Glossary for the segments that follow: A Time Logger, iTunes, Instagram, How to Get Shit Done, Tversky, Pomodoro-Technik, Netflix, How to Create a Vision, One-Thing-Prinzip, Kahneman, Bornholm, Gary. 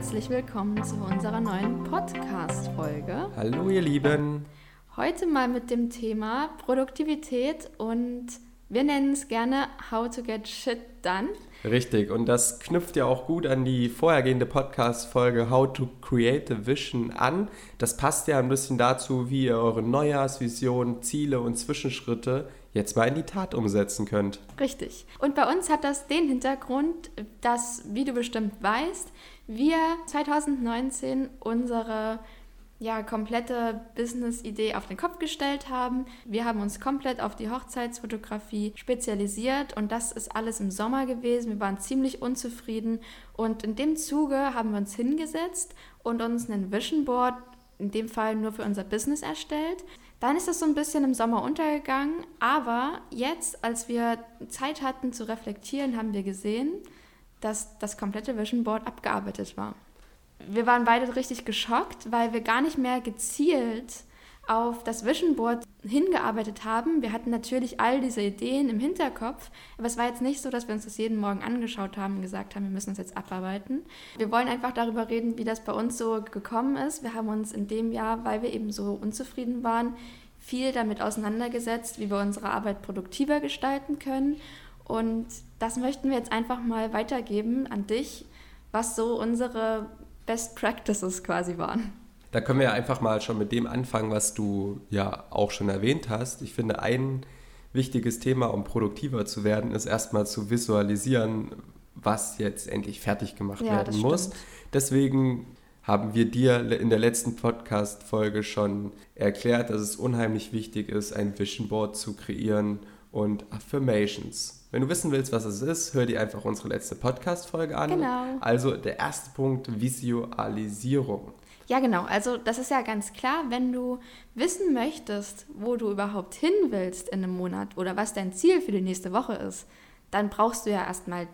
herzlich willkommen zu unserer neuen Podcast-Folge. Hallo ihr Lieben! Heute mal mit dem Thema Produktivität und wir nennen es gerne How to Get Shit Done. Richtig, und das knüpft ja auch gut an die vorhergehende Podcast-Folge How to Create a Vision an. Das passt ja ein bisschen dazu, wie ihr eure Neujahrsvisionen, Ziele und Zwischenschritte jetzt mal in die Tat umsetzen könnt. Richtig. Und bei uns hat das den Hintergrund, dass, wie du bestimmt weißt, wir 2019 unsere komplette Business-Idee auf den Kopf gestellt haben. Wir haben uns komplett auf die Hochzeitsfotografie spezialisiert und das ist alles im Sommer gewesen. Wir waren ziemlich unzufrieden und in dem Zuge haben wir uns hingesetzt und uns ein Vision Board, in dem Fall nur für unser Business, erstellt. Dann ist das so ein bisschen im Sommer untergegangen, aber jetzt, als wir Zeit hatten zu reflektieren, haben wir gesehen, dass das komplette Vision Board abgearbeitet war. Wir waren beide richtig geschockt, weil wir gar nicht mehr gezielt auf das Vision Board hingearbeitet haben. Wir hatten natürlich all diese Ideen im Hinterkopf, aber es war jetzt nicht so, dass wir uns das jeden Morgen angeschaut haben und gesagt haben, wir müssen das jetzt abarbeiten. Wir wollen einfach darüber reden, wie das bei uns so gekommen ist. Wir haben uns in dem Jahr, weil wir eben so unzufrieden waren, viel damit auseinandergesetzt, wie wir unsere Arbeit produktiver gestalten können. Und das möchten wir jetzt einfach mal weitergeben an dich, was so unsere Best Practices quasi waren. Da können wir ja einfach mal schon mit dem anfangen, was du ja auch schon erwähnt hast. Ich finde, ein wichtiges Thema, um produktiver zu werden, ist erstmal zu visualisieren, was jetzt endlich fertig gemacht werden muss. Stimmt. Deswegen haben wir dir in der letzten Podcast-Folge schon erklärt, dass es unheimlich wichtig ist, ein Vision Board zu kreieren und Affirmations. Wenn du wissen willst, was es ist, hör dir einfach unsere letzte Podcast-Folge an. Genau. Also der erste Punkt, Visualisierung. Ja, genau. Also das ist ja ganz klar, wenn du wissen möchtest, wo du überhaupt hin willst in einem Monat oder was dein Ziel für die nächste Woche ist, dann brauchst du ja erstmal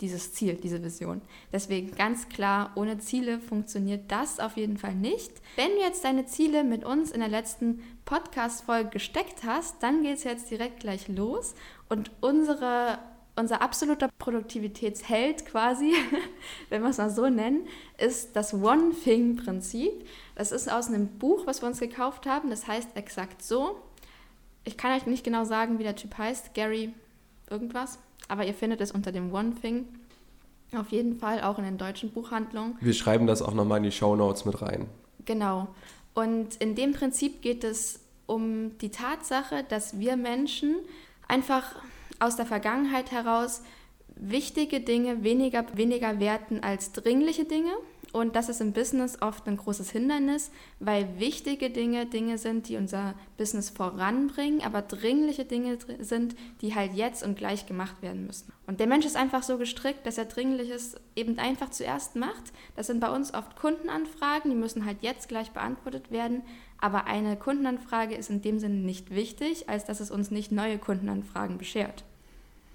dieses Ziel, diese Vision. Deswegen ganz klar, ohne Ziele funktioniert das auf jeden Fall nicht. Wenn du jetzt deine Ziele mit uns in der letzten Podcast-Folge gesteckt hast, dann geht es jetzt direkt gleich los und unser absoluter Produktivitätsheld quasi, wenn wir es mal so nennen, ist das One-Thing-Prinzip. Das ist aus einem Buch, was wir uns gekauft haben. Das heißt exakt so. Ich kann euch nicht genau sagen, wie der Typ heißt. Gary irgendwas. Aber ihr findet es unter dem One-Thing. Auf jeden Fall auch in den deutschen Buchhandlungen. Wir schreiben das auch nochmal in die Shownotes mit rein. Genau. Und in dem Prinzip geht es um die Tatsache, dass wir Menschen einfach aus der Vergangenheit heraus wichtige Dinge weniger werten als dringliche Dinge. Und das ist im Business oft ein großes Hindernis, weil wichtige Dinge sind, die unser Business voranbringen, aber dringliche Dinge sind, die halt jetzt und gleich gemacht werden müssen. Und der Mensch ist einfach so gestrickt, dass er Dringliches eben einfach zuerst macht. Das sind bei uns oft Kundenanfragen, die müssen halt jetzt gleich beantwortet werden. Aber eine Kundenanfrage ist in dem Sinne nicht wichtig, als dass es uns nicht neue Kundenanfragen beschert.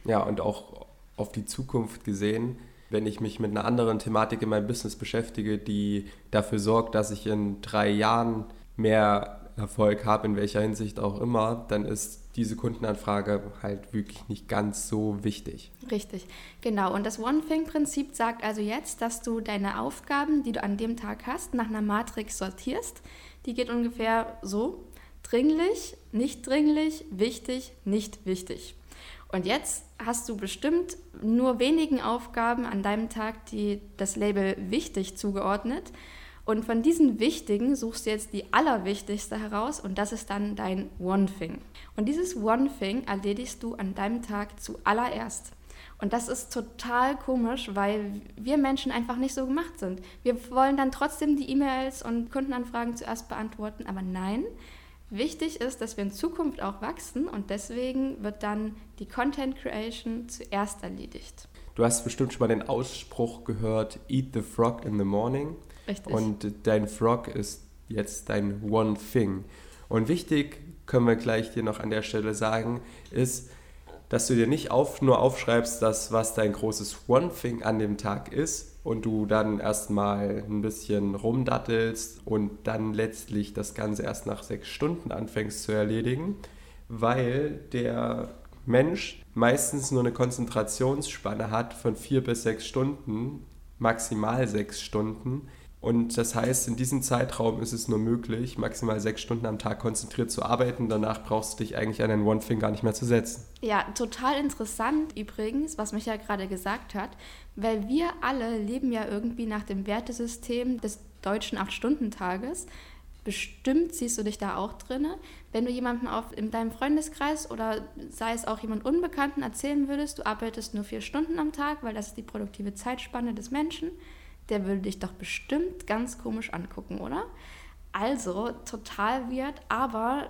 Ja, und auch auf die Zukunft gesehen, wenn ich mich mit einer anderen Thematik in meinem Business beschäftige, die dafür sorgt, dass ich in 3 Jahren mehr Erfolg habe, in welcher Hinsicht auch immer, dann ist diese Kundenanfrage halt wirklich nicht ganz so wichtig. Richtig, genau. Und das One-Thing-Prinzip sagt also jetzt, dass du deine Aufgaben, die du an dem Tag hast, nach einer Matrix sortierst. Die geht ungefähr so: dringlich, nicht dringlich, wichtig, nicht wichtig. Und jetzt hast du bestimmt nur wenigen Aufgaben an deinem Tag, die das Label wichtig zugeordnet. Und von diesen wichtigen suchst du jetzt die allerwichtigste heraus und das ist dann dein One-Thing. Und dieses One-Thing erledigst du an deinem Tag zuallererst. Und das ist total komisch, weil wir Menschen einfach nicht so gemacht sind. Wir wollen dann trotzdem die E-Mails und Kundenanfragen zuerst beantworten, aber nein. Wichtig ist, dass wir in Zukunft auch wachsen und deswegen wird dann die Content Creation zuerst erledigt. Du hast bestimmt schon mal den Ausspruch gehört, eat the frog in the morning. Richtig. Und dein Frog ist jetzt dein One Thing. Und wichtig, können wir gleich dir noch an der Stelle sagen, ist, dass du dir nicht nur aufschreibst, das, was dein großes One Thing an dem Tag ist und du dann erstmal ein bisschen rumdattelst und dann letztlich das Ganze erst nach 6 Stunden anfängst zu erledigen, weil der Mensch meistens nur eine Konzentrationsspanne hat von 4 bis 6 Stunden, maximal 6 Stunden. Und das heißt, in diesem Zeitraum ist es nur möglich, maximal 6 Stunden am Tag konzentriert zu arbeiten. Danach brauchst du dich eigentlich an den One-Thing gar nicht mehr zu setzen. Ja, total interessant übrigens, was Micha gerade gesagt hat, weil wir alle leben ja irgendwie nach dem Wertesystem des deutschen 8-Stunden-Tages. Bestimmt siehst du dich da auch drin. Wenn du jemandem in deinem Freundeskreis oder sei es auch jemand Unbekannten erzählen würdest, du arbeitest nur 4 Stunden am Tag, weil das ist die produktive Zeitspanne des Menschen, der würde dich doch bestimmt ganz komisch angucken, oder? Also, total weird, aber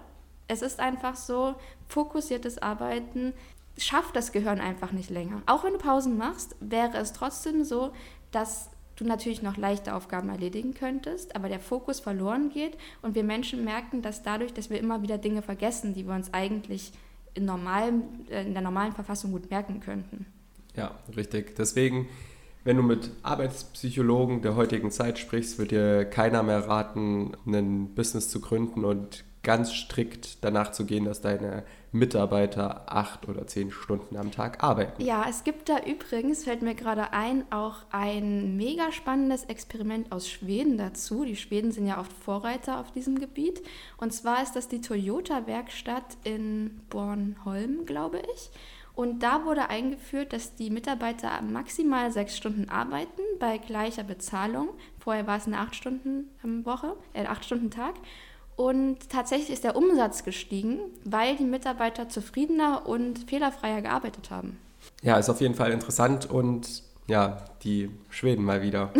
es ist einfach so, fokussiertes Arbeiten schafft das Gehirn einfach nicht länger. Auch wenn du Pausen machst, wäre es trotzdem so, dass du natürlich noch leichte Aufgaben erledigen könntest, aber der Fokus verloren geht und wir Menschen merken, dass dadurch, dass wir immer wieder Dinge vergessen, die wir uns eigentlich in der normalen Verfassung gut merken könnten. Ja, richtig. Deswegen, wenn du mit Arbeitspsychologen der heutigen Zeit sprichst, wird dir keiner mehr raten, ein Business zu gründen und ganz strikt danach zu gehen, dass deine Mitarbeiter 8 oder 10 Stunden am Tag arbeiten. Ja, es gibt da übrigens, fällt mir gerade ein, auch ein mega spannendes Experiment aus Schweden dazu. Die Schweden sind ja oft Vorreiter auf diesem Gebiet. Und zwar ist das die Toyota-Werkstatt in Bornholm, glaube ich. Und da wurde eingeführt, dass die Mitarbeiter maximal 6 Stunden arbeiten bei gleicher Bezahlung. Vorher war es eine 8-Stunden-Tag. Und tatsächlich ist der Umsatz gestiegen, weil die Mitarbeiter zufriedener und fehlerfreier gearbeitet haben. Ja, ist auf jeden Fall interessant und ja, die Schweden mal wieder.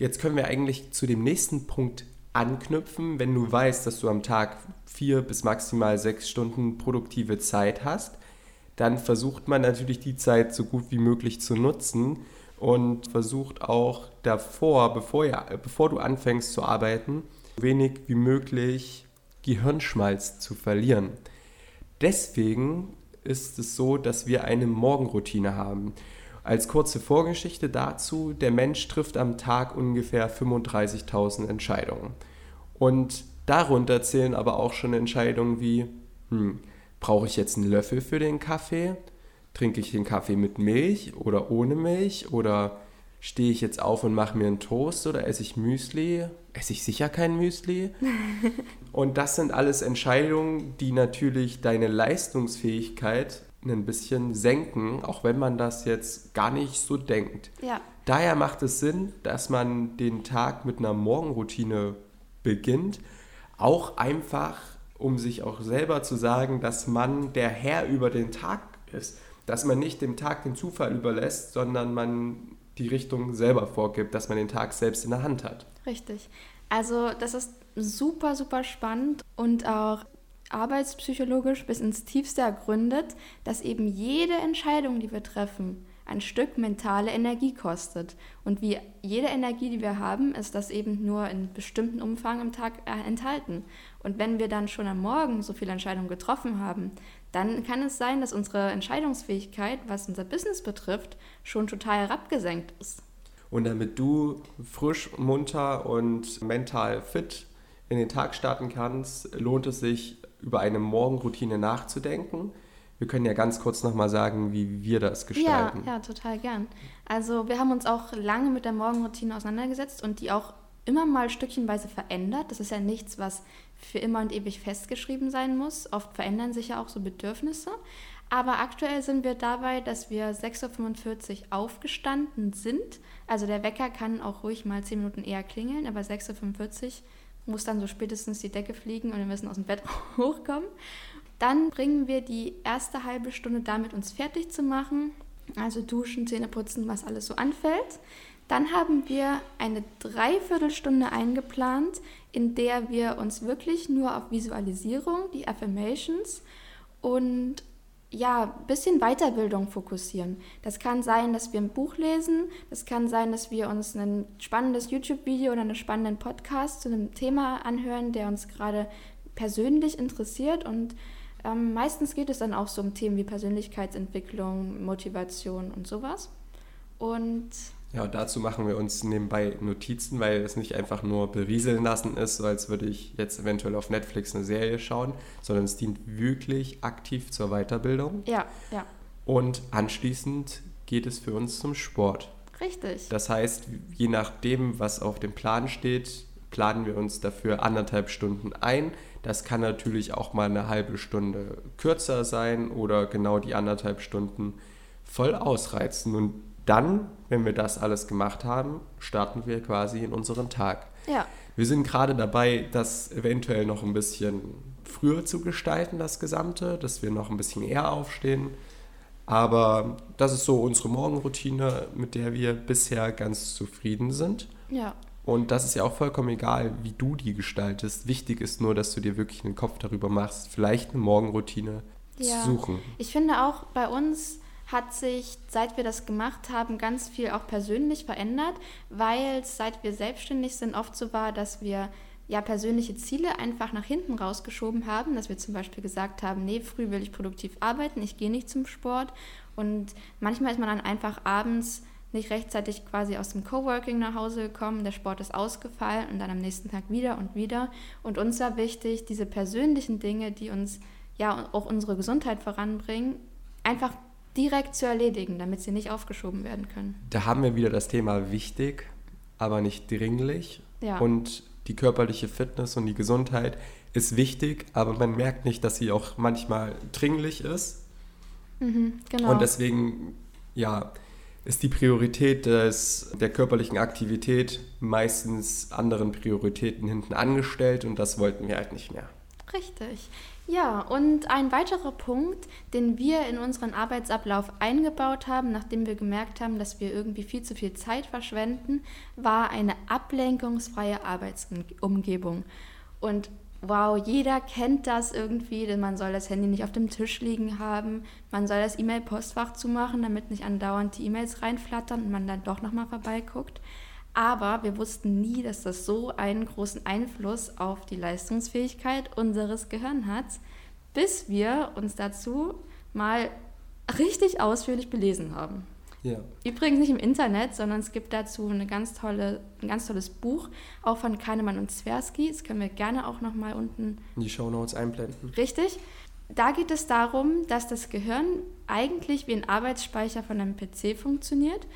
Jetzt können wir eigentlich zu dem nächsten Punkt anknüpfen, wenn du weißt, dass du am Tag 4 bis maximal 6 Stunden produktive Zeit hast. Dann versucht man natürlich die Zeit so gut wie möglich zu nutzen und versucht auch davor, bevor du anfängst zu arbeiten, so wenig wie möglich Gehirnschmalz zu verlieren. Deswegen ist es so, dass wir eine Morgenroutine haben. Als kurze Vorgeschichte dazu, der Mensch trifft am Tag ungefähr 35.000 Entscheidungen. Und darunter zählen aber auch schon Entscheidungen wie, brauche ich jetzt einen Löffel für den Kaffee? Trinke ich den Kaffee mit Milch oder ohne Milch? Oder stehe ich jetzt auf und mache mir einen Toast oder esse ich Müsli? Esse ich sicher kein Müsli? Und das sind alles Entscheidungen, die natürlich deine Leistungsfähigkeit ein bisschen senken, auch wenn man das jetzt gar nicht so denkt. Ja. Daher macht es Sinn, dass man den Tag mit einer Morgenroutine beginnt, auch einfach um sich auch selber zu sagen, dass man der Herr über den Tag ist, dass man nicht dem Tag den Zufall überlässt, sondern man die Richtung selber vorgibt, dass man den Tag selbst in der Hand hat. Richtig. Also das ist super, super spannend und auch arbeitspsychologisch bis ins Tiefste ergründet, dass eben jede Entscheidung, die wir treffen, ein Stück mentale Energie kostet. Und wie jede Energie, die wir haben, ist das eben nur in bestimmten Umfang im Tag enthalten. Und wenn wir dann schon am Morgen so viele Entscheidungen getroffen haben, dann kann es sein, dass unsere Entscheidungsfähigkeit, was unser Business betrifft, schon total herabgesenkt ist. Und damit du frisch, munter und mental fit in den Tag starten kannst, lohnt es sich, über eine Morgenroutine nachzudenken. Wir können ja ganz kurz nochmal sagen, wie wir das gestalten. Ja, total gern. Also wir haben uns auch lange mit der Morgenroutine auseinandergesetzt und die auch immer mal stückchenweise verändert. Das ist ja nichts, was für immer und ewig festgeschrieben sein muss. Oft verändern sich ja auch so Bedürfnisse. Aber aktuell sind wir dabei, dass wir 6.45 Uhr aufgestanden sind. Also der Wecker kann auch ruhig mal 10 Minuten eher klingeln, aber 6.45 Uhr muss dann so spätestens die Decke fliegen und wir müssen aus dem Bett hochkommen. Dann bringen wir die erste halbe Stunde damit, uns fertig zu machen, also duschen, Zähne putzen, was alles so anfällt. Dann haben wir eine Dreiviertelstunde eingeplant, in der wir uns wirklich nur auf Visualisierung, die Affirmations und ja, ein bisschen Weiterbildung fokussieren. Das kann sein, dass wir ein Buch lesen, das kann sein, dass wir uns ein spannendes YouTube-Video oder einen spannenden Podcast zu einem Thema anhören, der uns gerade persönlich interessiert und meistens geht es dann auch so um Themen wie Persönlichkeitsentwicklung, Motivation und sowas. Und ja, dazu machen wir uns nebenbei Notizen, weil es nicht einfach nur berieseln lassen ist, so als würde ich jetzt eventuell auf Netflix eine Serie schauen, sondern es dient wirklich aktiv zur Weiterbildung. Ja. Und anschließend geht es für uns zum Sport. Richtig. Das heißt, je nachdem, was auf dem Plan steht, planen wir uns dafür 1,5 Stunden ein. Das kann natürlich auch mal 1/2 Stunde kürzer sein oder genau die 1,5 Stunden voll ausreizen. Und dann, wenn wir das alles gemacht haben, starten wir quasi in unseren Tag. Ja. Wir sind gerade dabei, das eventuell noch ein bisschen früher zu gestalten, das Gesamte, dass wir noch ein bisschen eher aufstehen. Aber das ist so unsere Morgenroutine, mit der wir bisher ganz zufrieden sind. Ja. Und das ist ja auch vollkommen egal, wie du die gestaltest. Wichtig ist nur, dass du dir wirklich einen Kopf darüber machst, vielleicht eine Morgenroutine zu suchen. Ich finde auch, bei uns hat sich, seit wir das gemacht haben, ganz viel auch persönlich verändert, weil es, seit wir selbstständig sind, oft so war, dass wir ja persönliche Ziele einfach nach hinten rausgeschoben haben, dass wir zum Beispiel gesagt haben, nee, früh will ich produktiv arbeiten, ich gehe nicht zum Sport, und manchmal ist man dann einfach abends nicht rechtzeitig quasi aus dem Coworking nach Hause gekommen, der Sport ist ausgefallen und dann am nächsten Tag wieder und wieder. Und uns war wichtig, diese persönlichen Dinge, die uns ja auch unsere Gesundheit voranbringen, einfach direkt zu erledigen, damit sie nicht aufgeschoben werden können. Da haben wir wieder das Thema wichtig, aber nicht dringlich. Ja. Und die körperliche Fitness und die Gesundheit ist wichtig, aber man merkt nicht, dass sie auch manchmal dringlich ist. Mhm, genau. Und deswegen, ja, ist die Priorität der körperlichen Aktivität meistens anderen Prioritäten hinten angestellt, und das wollten wir halt nicht mehr. Richtig. Ja, und ein weiterer Punkt, den wir in unseren Arbeitsablauf eingebaut haben, nachdem wir gemerkt haben, dass wir irgendwie viel zu viel Zeit verschwenden, war eine ablenkungsfreie Arbeitsumgebung. Und wow, jeder kennt das irgendwie, denn man soll das Handy nicht auf dem Tisch liegen haben, man soll das E-Mail-Postfach zumachen, damit nicht andauernd die E-Mails reinflattern und man dann doch nochmal vorbeiguckt. Aber wir wussten nie, dass das so einen großen Einfluss auf die Leistungsfähigkeit unseres Gehirns hat, bis wir uns dazu mal richtig ausführlich belesen haben. Ja. Übrigens nicht im Internet, sondern es gibt dazu ein ganz tolles Buch, auch von Kahneman und Tversky. Das können wir gerne auch nochmal unten in die Shownotes einblenden. Richtig. Da geht es darum, dass das Gehirn eigentlich wie ein Arbeitsspeicher von einem PC funktioniert.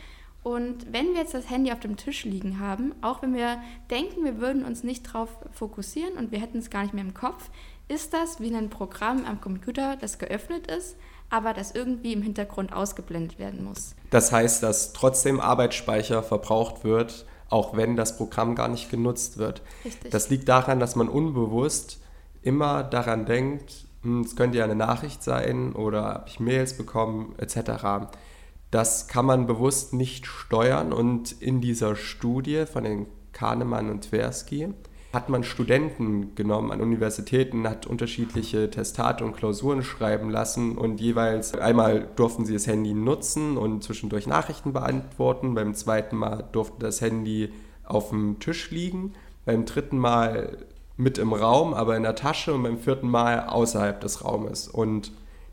Und wenn wir jetzt das Handy auf dem Tisch liegen haben, auch wenn wir denken, wir würden uns nicht drauf fokussieren und wir hätten es gar nicht mehr im Kopf, ist das wie ein Programm am Computer, das geöffnet ist, aber das irgendwie im Hintergrund ausgeblendet werden muss. Das heißt, dass trotzdem Arbeitsspeicher verbraucht wird, auch wenn das Programm gar nicht genutzt wird. Richtig. Das liegt daran, dass man unbewusst immer daran denkt, es könnte ja eine Nachricht sein oder habe ich Mails bekommen etc. Das kann man bewusst nicht steuern, und in dieser Studie von den Kahneman und Tversky hat man Studenten genommen an Universitäten, hat unterschiedliche Testate und Klausuren schreiben lassen, und jeweils einmal durften sie das Handy nutzen und zwischendurch Nachrichten beantworten, beim zweiten Mal durfte das Handy auf dem Tisch liegen, beim dritten Mal mit im Raum, aber in der Tasche, und beim vierten Mal außerhalb des Raumes. Und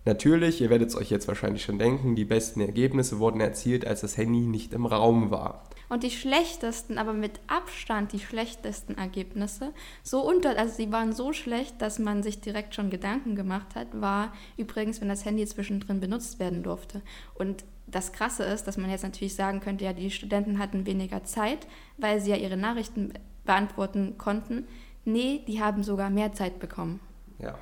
natürlich, ihr werdet es euch jetzt wahrscheinlich schon denken, die besten Ergebnisse wurden erzielt, als das Handy nicht im Raum war. Und die schlechtesten, aber mit Abstand die schlechtesten Ergebnisse, sie waren so schlecht, dass man sich direkt schon Gedanken gemacht hat, war übrigens, wenn das Handy zwischendrin benutzt werden durfte. Und das Krasse ist, dass man jetzt natürlich sagen könnte, ja, die Studenten hatten weniger Zeit, weil sie ja ihre Nachrichten beantworten konnten. Nee, die haben sogar mehr Zeit bekommen. Ja.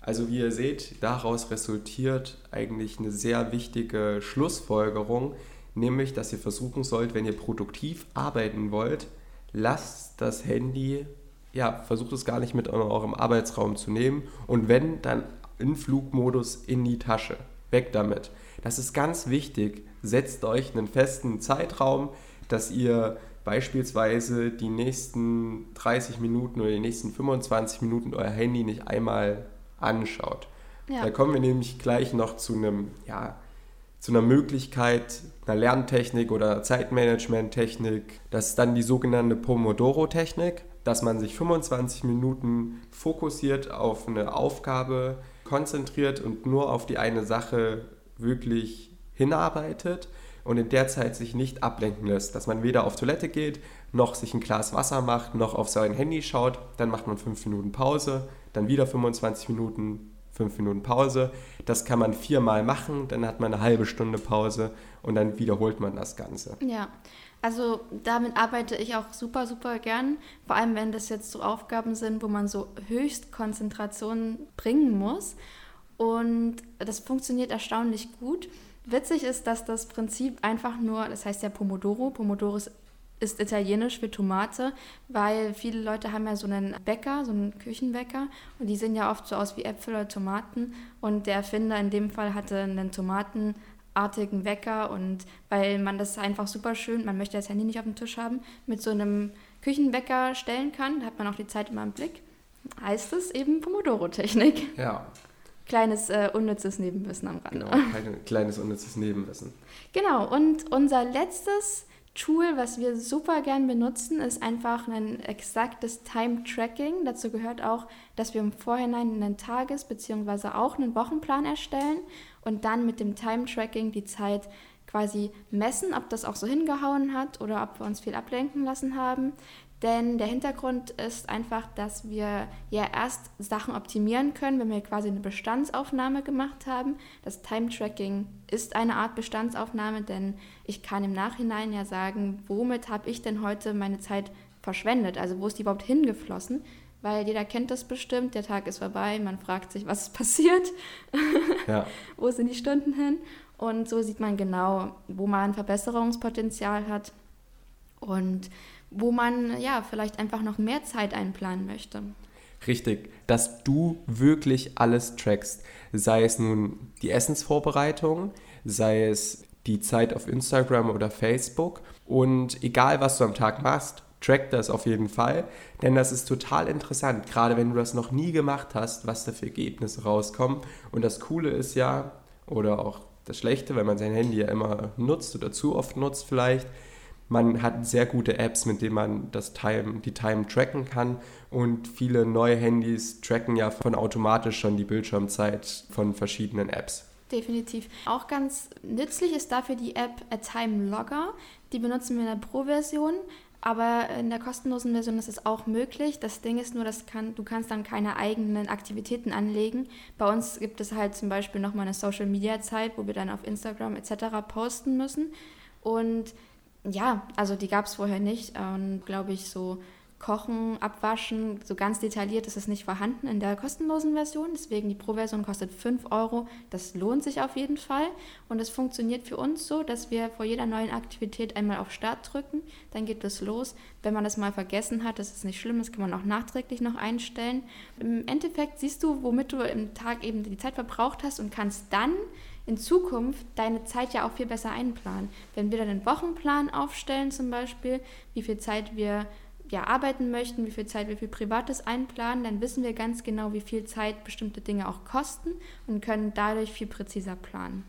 Also wie ihr seht, daraus resultiert eigentlich eine sehr wichtige Schlussfolgerung, nämlich, dass ihr versuchen sollt, wenn ihr produktiv arbeiten wollt, lasst das Handy, versucht es gar nicht mit eurem Arbeitsraum zu nehmen, und wenn, dann in Flugmodus in die Tasche, weg damit. Das ist ganz wichtig, setzt euch einen festen Zeitraum, dass ihr beispielsweise die nächsten 30 Minuten oder die nächsten 25 Minuten euer Handy nicht einmal anschaut. Ja. Da kommen wir nämlich gleich noch zu einer Möglichkeit, einer Lerntechnik oder Zeitmanagement-Technik. Das ist dann die sogenannte Pomodoro-Technik, dass man sich 25 Minuten fokussiert auf eine Aufgabe, konzentriert und nur auf die eine Sache wirklich hinarbeitet und in der Zeit sich nicht ablenken lässt, dass man weder auf Toilette geht, noch sich ein Glas Wasser macht, noch auf sein Handy schaut, dann macht man 5 Minuten Pause, dann wieder 25 Minuten, 5 Minuten Pause. Das kann man 4-mal machen, dann hat man eine halbe Stunde Pause und dann wiederholt man das Ganze. Ja, also damit arbeite ich auch super, super gern. Vor allem, wenn das jetzt so Aufgaben sind, wo man so Höchstkonzentration bringen muss. Und das funktioniert erstaunlich gut. Witzig ist, dass das Prinzip einfach nur, das heißt ja Pomodoro, Pomodoro ist italienisch für Tomate, weil viele Leute haben ja so einen Bäcker, so einen Küchenbäcker und die sehen ja oft so aus wie Äpfel oder Tomaten und der Erfinder in dem Fall hatte einen tomatenartigen Bäcker und weil man das einfach super schön, man möchte das Handy nicht auf dem Tisch haben, mit so einem Küchenbäcker stellen kann, da hat man auch die Zeit immer im Blick, heißt es eben Pomodoro-Technik. Ja. Kleines unnützes Nebenwissen am Rande. Genau, kleines unnützes Nebenwissen. Genau, und unser letztes Tool, was wir super gern benutzen, ist einfach ein exaktes Time-Tracking. Dazu gehört auch, dass wir im Vorhinein einen Tages- bzw. auch einen Wochenplan erstellen und dann mit dem Time-Tracking die Zeit quasi messen, ob das auch so hingehauen hat oder ob wir uns viel ablenken lassen haben. Denn der Hintergrund ist einfach, dass wir ja erst Sachen optimieren können, wenn wir quasi eine Bestandsaufnahme gemacht haben. Das Time-Tracking ist eine Art Bestandsaufnahme, denn ich kann im Nachhinein ja sagen, womit habe ich denn heute meine Zeit verschwendet? Also wo ist die überhaupt hingeflossen? Weil jeder kennt das bestimmt, der Tag ist vorbei, man fragt sich, was ist passiert? Ja. Wo sind die Stunden hin? Und so sieht man genau, wo man Verbesserungspotenzial hat. Und wo man ja vielleicht einfach noch mehr Zeit einplanen möchte. Richtig, dass du wirklich alles trackst, sei es nun die Essensvorbereitung, sei es die Zeit auf Instagram oder Facebook und egal, was du am Tag machst, track das auf jeden Fall, denn das ist total interessant, gerade wenn du das noch nie gemacht hast, was da für Ergebnisse rauskommen und das Coole ist ja, oder auch das Schlechte, wenn man sein Handy ja immer nutzt oder zu oft nutzt vielleicht, man hat sehr gute Apps, mit denen man die Time tracken kann und viele neue Handys tracken ja von automatisch schon die Bildschirmzeit von verschiedenen Apps. Definitiv. Auch ganz nützlich ist dafür die App A Time Logger. Die benutzen wir in der Pro-Version, aber in der kostenlosen Version ist es auch möglich. Das Ding ist nur, du kannst dann keine eigenen Aktivitäten anlegen. Bei uns gibt es halt zum Beispiel nochmal eine Social-Media-Zeit, wo wir dann auf Instagram etc. posten müssen und ja, also die gab es vorher nicht und glaube ich so Kochen, Abwaschen, so ganz detailliert ist es nicht vorhanden in der kostenlosen Version, deswegen die Pro-Version kostet 5 €, das lohnt sich auf jeden Fall und es funktioniert für uns so, dass wir vor jeder neuen Aktivität einmal auf Start drücken, dann geht es los, wenn man das mal vergessen hat, das ist nicht schlimm, das kann man auch nachträglich noch einstellen. Im Endeffekt siehst du, womit du im Tag eben die Zeit verbraucht hast und kannst dann in Zukunft deine Zeit ja auch viel besser einplanen. Wenn wir dann einen Wochenplan aufstellen zum Beispiel, wie viel Zeit wir ja arbeiten möchten, wie viel Zeit wir für Privates einplanen, dann wissen wir ganz genau, wie viel Zeit bestimmte Dinge auch kosten und können dadurch viel präziser planen.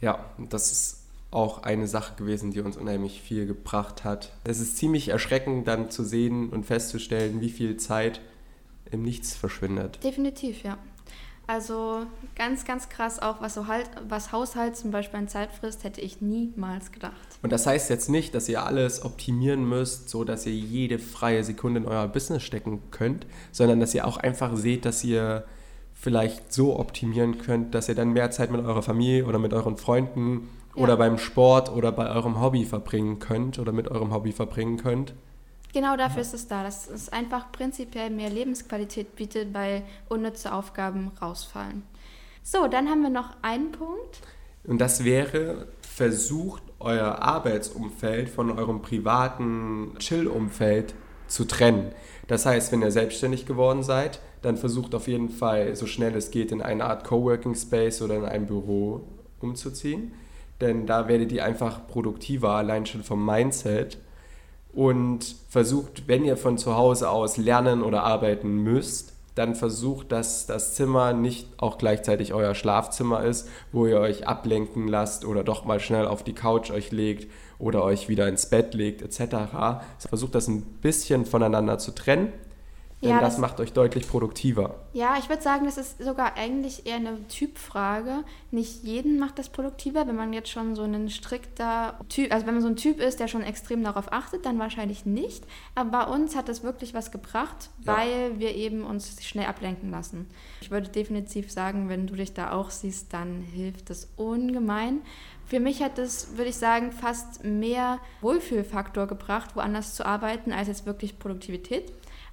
Ja, das ist auch eine Sache gewesen, die uns unheimlich viel gebracht hat. Es ist ziemlich erschreckend dann zu sehen und festzustellen, wie viel Zeit im Nichts verschwindet. Definitiv, ja. Also ganz, ganz krass auch, was Haushalt zum Beispiel an Zeit frisst, hätte ich niemals gedacht. Und das heißt jetzt nicht, dass ihr alles optimieren müsst, so dass ihr jede freie Sekunde in euer Business stecken könnt, sondern dass ihr auch einfach seht, dass ihr vielleicht so optimieren könnt, dass ihr dann mehr Zeit mit eurer Familie oder mit euren Freunden oder beim Sport oder bei eurem Hobby verbringen könnt oder mit eurem Hobby verbringen könnt. Genau dafür ist es da, dass es einfach prinzipiell mehr Lebensqualität bietet, weil unnütze Aufgaben rausfallen. So, dann haben wir noch einen Punkt. Und das wäre, versucht euer Arbeitsumfeld von eurem privaten Chill-Umfeld zu trennen. Das heißt, wenn ihr selbstständig geworden seid, dann versucht auf jeden Fall, so schnell es geht, in eine Art Coworking-Space oder in ein Büro umzuziehen. Denn da werdet ihr einfach produktiver, allein schon vom Mindset. Und versucht, wenn ihr von zu Hause aus lernen oder arbeiten müsst, dann versucht, dass das Zimmer nicht auch gleichzeitig euer Schlafzimmer ist, wo ihr euch ablenken lasst oder doch mal schnell auf die Couch euch legt oder euch wieder ins Bett legt etc. Versucht das ein bisschen voneinander zu trennen, Denn ja, das macht euch deutlich produktiver. Ja, ich würde sagen, das ist sogar eigentlich eher eine Typfrage. Nicht jeden macht das produktiver. Wenn man jetzt schon so ein strikter Typ, also wenn man so ein Typ ist, der schon extrem darauf achtet, dann wahrscheinlich nicht. Aber bei uns hat das wirklich was gebracht, weil wir eben uns schnell ablenken lassen. Ich würde definitiv sagen, wenn du dich da auch siehst, dann hilft das ungemein. Für mich hat das, würde ich sagen, fast mehr Wohlfühlfaktor gebracht, woanders zu arbeiten, als jetzt wirklich Produktivität.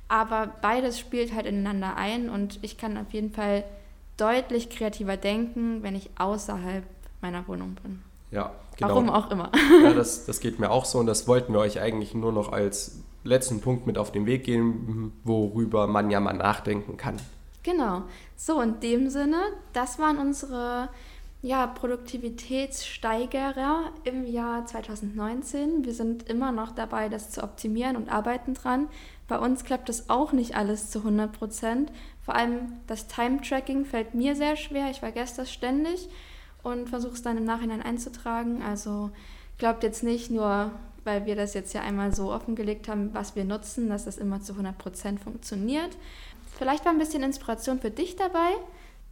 Aber beides spielt halt ineinander ein und ich kann auf jeden Fall deutlich kreativer denken, wenn ich außerhalb meiner Wohnung bin. Ja, genau. Warum auch immer. Ja, das geht mir auch so und das wollten wir euch eigentlich nur noch als letzten Punkt mit auf den Weg geben, worüber man ja mal nachdenken kann. Genau. So, in dem Sinne, das waren unsere Produktivitätssteigerer im Jahr 2019. Wir sind immer noch dabei, das zu optimieren und arbeiten dran. Bei uns klappt das auch nicht alles zu 100%. Vor allem das Time-Tracking fällt mir sehr schwer. Ich vergesse das ständig und versuche es dann im Nachhinein einzutragen. Also glaubt jetzt nicht nur, weil wir das jetzt ja einmal so offengelegt haben, was wir nutzen, dass das immer zu 100% funktioniert. Vielleicht war ein bisschen Inspiration für dich dabei.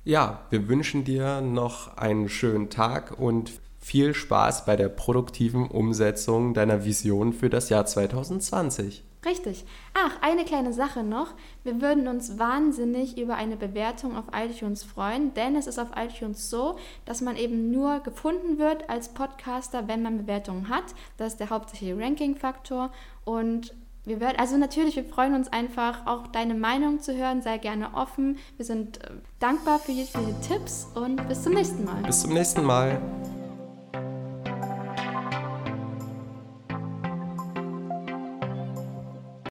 Ja, wir wünschen dir noch einen schönen Tag und viel Spaß bei der produktiven Umsetzung deiner Vision für das Jahr 2020. Richtig. Ach, eine kleine Sache noch. Wir würden uns wahnsinnig über eine Bewertung auf iTunes freuen, denn es ist auf iTunes so, dass man eben nur gefunden wird als Podcaster, wenn man Bewertungen hat. Das ist der hauptsächliche Ranking-Faktor und wir freuen uns einfach, auch deine Meinung zu hören. Sei gerne offen. Wir sind dankbar für jegliche Tipps und bis zum nächsten Mal.